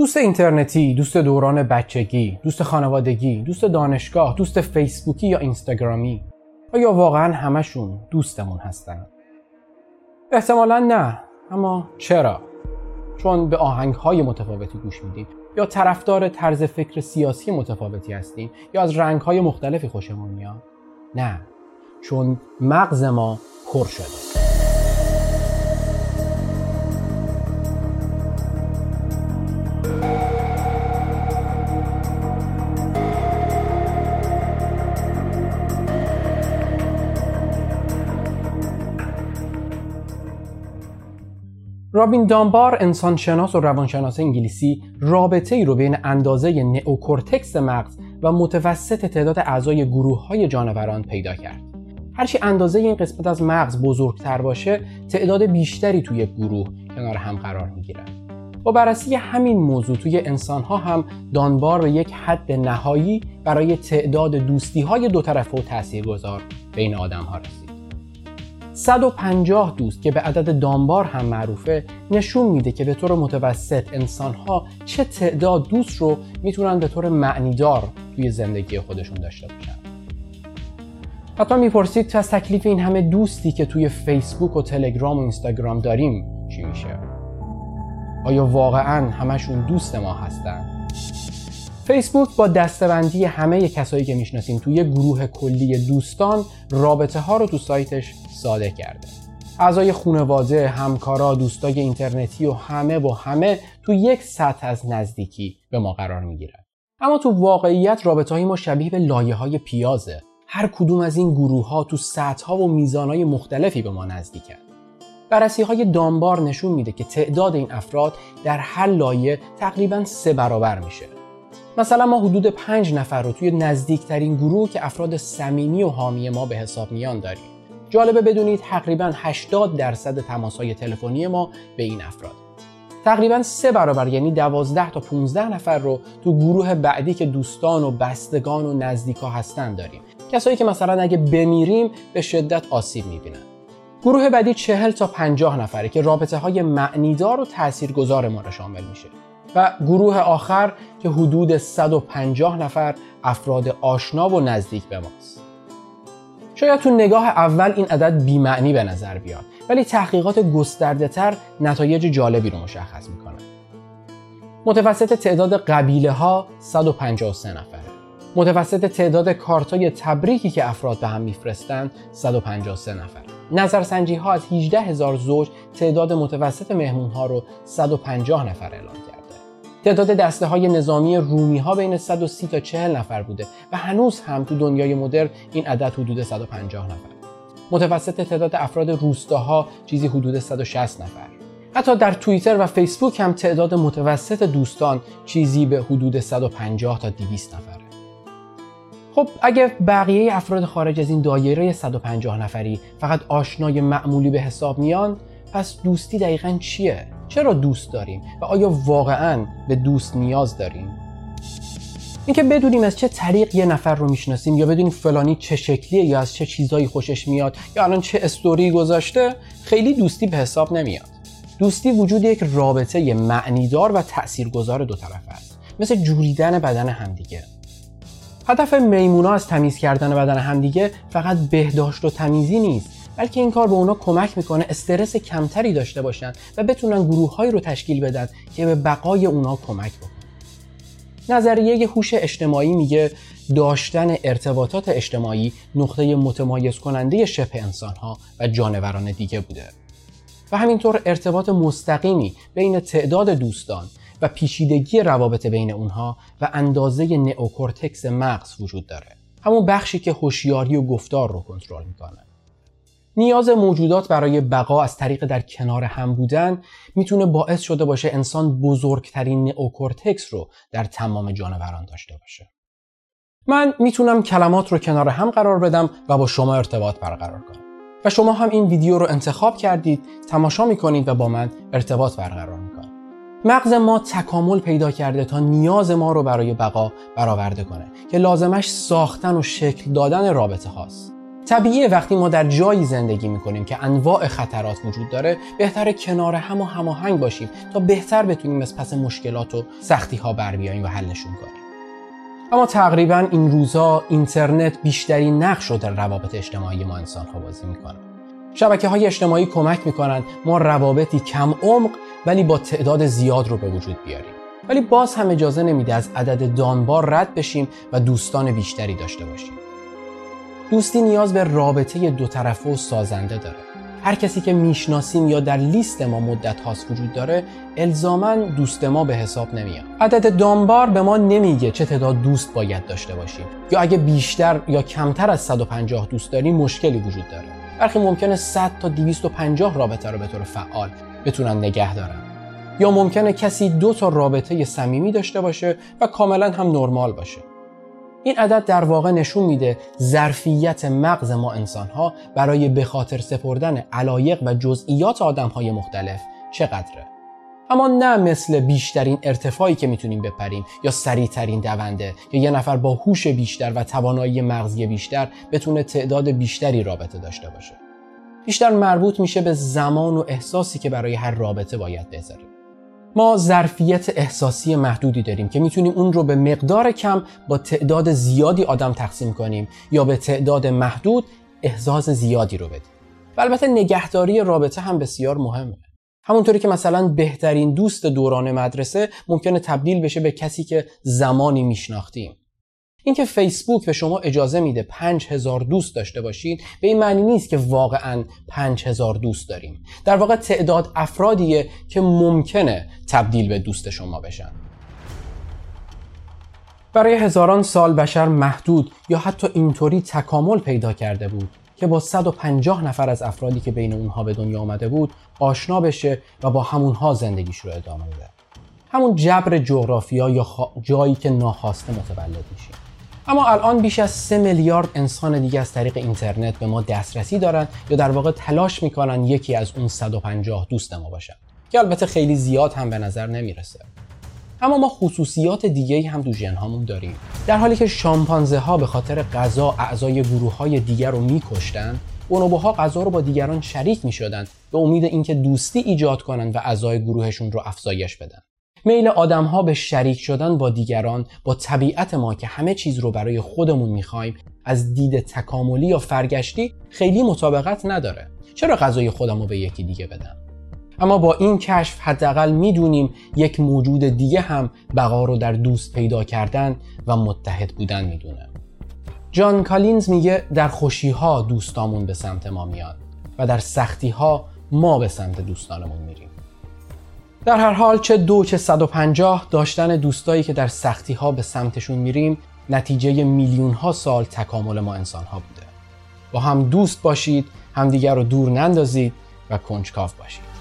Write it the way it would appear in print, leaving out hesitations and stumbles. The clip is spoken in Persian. دوست اینترنتی، دوست دوران بچگی، دوست خانوادگی، دوست دانشگاه، دوست فیسبوکی یا اینستاگرامی، آیا واقعاً همشون دوستمون هستن؟ احتمالاً نه، اما چرا؟ چون به آهنگ‌های متفاوتی گوش میدیم، یا طرفدار طرز فکر سیاسی متفاوتی هستیم، یا از رنگ‌های مختلفی خوشمون میاد؟ نه، چون مغز ما پر شده. رابین دانبار، انسانشناس و روانشناس انگلیسی، رابطه‌ای رو بین اندازه نئوکورتکس مغز و متوسط تعداد اعضای گروه‌های جانوران پیدا کرد. هرچی اندازه این قسمت از مغز بزرگتر باشه، تعداد بیشتری توی گروه کنار هم قرار می‌گیرن. با بررسی همین موضوع توی انسان‌ها هم دانبار به یک حد نهایی برای تعداد دوستی‌های دو طرفه و تاثیرگذار بین آدم‌ها رسید. 150 دوست که به عدد دانبار هم معروفه، نشون میده که به طور متوسط انسان‌ها چه تعداد دوست رو میتونن به طور معنیدار توی زندگی خودشون داشته باشن. حتما میپرسید از تکلیف این همه دوستی که توی فیسبوک و تلگرام و اینستاگرام داریم چی میشه؟ آیا واقعاً همشون دوست ما هستن؟ فیسبوک با دسته‌بندی همه کسایی که میشناسیم توی گروه کلی دوستان، رابطه ها رو تو سایتش ساده کرده. اعضای خانواده، همکارا، دوستای اینترنتی و همه تو یک سطح از نزدیکی به ما قرار میگیرن. اما تو واقعیت رابطه‌های ما شبیه به لایه‌های پیازه. هر کدوم از این گروه‌ها تو سطح‌ها و میزان‌های مختلفی به ما نزدیکن. بررسی‌های دانبار نشون میده که تعداد این افراد در هر لایه تقریباً 3 برابر میشه. مثلا ما حدود 5 نفر رو توی نزدیکترین گروه که افراد صمیمی و حامی ما به حساب میان داریم. جالبه بدونید تقریباً 80% تماس‌های تلفنی ما به این افراد. تقریباً 3 برابر یعنی 12 تا 15 نفر رو تو گروه بعدی که دوستان و بستگان و نزدیکا هستن داریم. کسایی که مثلا اگه بمیریم به شدت آسیب می‌بینن. گروه بعدی 40 تا 50 نفره که رابطه‌های معنیدار و تاثیرگذار ما رو شامل میشه. و گروه آخر که حدود 150 نفر افراد آشنا و نزدیک به ماست. شاید تو نگاه اول این عدد بی‌معنی به نظر بیاد، ولی تحقیقات گسترده‌تر نتایج جالبی رو مشخص می‌کنه. متوسط تعداد قبیله‌ها 153 نفره. متوسط تعداد کارتای تبریکی که افراد به هم می‌فرستن 153 نفر. نظرسنجی‌ها از 18000 زوج تعداد متوسط مهمون‌ها رو 150 نفر اعلام کرد. تعداد دسته‌های نظامی رومی‌ها بین 130 تا 40 نفر بوده و هنوز هم تو دنیای مدرن این عدد حدود 150 نفر. متوسط تعداد افراد روستاها چیزی حدود 160 نفر. حتی در توییتر و فیسبوک هم تعداد متوسط دوستان چیزی به حدود 150 تا 200 نفره. خب اگه بقیه افراد خارج از این دایره 150 نفری فقط آشنای معمولی به حساب میان، پس دوستی دقیقاً چیه؟ چرا دوست داریم و آیا واقعاً به دوست نیاز داریم؟ اینکه بدونیم از چه طریق یه نفر رو میشناسیم یا بدونیم فلانی چه شکلیه یا از چه چیزایی خوشش میاد یا الان چه استوری گذاشته، خیلی دوستی به حساب نمیاد. دوستی وجود یک رابطه معنیدار و تاثیرگذار دو طرفه است، مثل جوریدن بدن همدیگه. هدف میمونا از تمیز کردن بدن همدیگه فقط بهداشت و تمیزی نیست، بلکه این کار به اونا کمک میکنه استرس کمتری داشته باشن و بتونن گروه‌هایی رو تشکیل بدن که به بقای اونا کمک بکنه. نظریه هوش اجتماعی میگه داشتن ارتباطات اجتماعی نقطه متمایز کننده شبه انسان‌ها و جانوران دیگه بوده. و همینطور ارتباط مستقیمی بین تعداد دوستان و پیچیدگی روابط بین اونها و اندازه نئوکورتکس مغز وجود داره. همون بخشی که هوشیاری و گفتار رو کنترل میکنه. نیاز موجودات برای بقا از طریق در کنار هم بودن میتونه باعث شده باشه انسان بزرگترین نئوکورتکس رو در تمام جانوران داشته باشه. من میتونم کلمات رو کنار هم قرار بدم و با شما ارتباط برقرار کنم. و شما هم این ویدیو رو انتخاب کردید، تماشا میکنید و با من ارتباط برقرار میکنید. مغز ما تکامل پیدا کرده تا نیاز ما رو برای بقا برآورده کنه که لازمش ساختن و شکل دادن رابطه هاست. طبیعیه وقتی ما در جایی زندگی میکنیم که انواع خطرات وجود داره، بهتره کنار هم و هماهنگ باشیم تا بهتر بتونیم از پس مشکلات و سختی ها بر بیاییم و حلشون کنیم. اما تقریبا این روزا اینترنت بیشترین نقش رو در روابط اجتماعی ما انسان‌ها بازی میکنه. شبکه‌های اجتماعی کمک میکنن ما روابطی کم عمق ولی با تعداد زیاد رو به وجود بیاریم. ولی باز هم اجازه نمیده از عدد دانبار رد بشیم و دوستان بیشتری داشته باشیم. دوستی نیاز به رابطه دو طرفه و سازنده داره. هر کسی که میشناسیم یا در لیست ما مدت هاست وجود داره الزاماً دوست ما به حساب نمیاد. عدد دانبار به ما نمیگه چه تعداد دوست باید داشته باشیم یا اگه بیشتر یا کمتر از 150 دوست داریم مشکلی وجود داره. برخی ممکنه 100 تا 250 رابطه رو به طور فعال بتونن نگه دارن، یا ممکنه کسی 2 تا رابطه صمیمی داشته باشه و کاملاً هم نرمال باشه. این عدد در واقع نشون میده ظرفیت مغز ما انسانها برای به خاطر سپردن علایق و جزئیات آدمهای مختلف چقدره. اما نه مثل بیشترین ارتفاعی که میتونیم بپریم یا سریعترین دونده یا یه نفر با هوش بیشتر و توانایی مغزی بیشتر بتونه تعداد بیشتری رابطه داشته باشه. بیشتر مربوط میشه به زمان و احساسی که برای هر رابطه باید بذاریم. ما ظرفیت احساسی محدودی داریم که میتونیم اون رو به مقدار کم با تعداد زیادی آدم تقسیم کنیم یا به تعداد محدود احساس زیادی رو بدیم. و البته نگهداری رابطه هم بسیار مهمه. همونطوری که مثلا بهترین دوست دوران مدرسه ممکنه تبدیل بشه به کسی که زمانی میشناختیم. اینکه فیسبوک به شما اجازه میده 5000 دوست داشته باشید به این معنی نیست که واقعاً 5000 دوست داریم. در واقع تعداد افرادیه که ممکنه تبدیل به دوست شما بشن. برای هزاران سال بشر محدود یا حتی اینطوری تکامل پیدا کرده بود که با 150 نفر از افرادی که بین اونها به دنیا آمده بود آشنا بشه و با همونها زندگیش رو ادامه بده. همون جبر جغرافیا یا جایی که ناخواسته متولد میشیم. اما الان بیش از 3 میلیارد انسان دیگه از طریق اینترنت به ما دسترسی دارن یا در واقع تلاش میکنن یکی از اون 150 دوست ما باشن، که البته خیلی زیاد هم به نظر نمیرسه. اما ما خصوصیات دیگه‌ای هم تو ژن‌هامون داریم. در حالی که شامپانزه‌ها به خاطر غذا اعضای گروه‌های دیگر رو میکشتن، بونوبوها غذا رو با دیگران شریک میشدن به امید اینکه دوستی ایجاد کنن و اعضای گروهشون رو افزایش بدن. میل آدم‌ها به شریک شدن با دیگران، با طبیعت ما که همه چیز رو برای خودمون می‌خوایم، از دید تکاملی یا فرگشتی خیلی مطابقت نداره. چرا غذای خودم رو به یکی دیگه بدم؟ اما با این کشف حداقل می‌دونیم یک موجود دیگه هم بقا رو در دوست پیدا کردن و متحد بودن می‌دونه. جان کالینز میگه در خوشی‌ها دوستامون به سمت ما میان و در سختی‌ها ما به سمت دوستانمون میریم. در هر حال چه 2 چه 150 داشتن دوستایی که در سختی ها به سمتشون میریم نتیجه میلیون ها سال تکامل ما انسان ها بوده. با هم دوست باشید، همدیگر رو دور نندازید و کنجکاو باشید.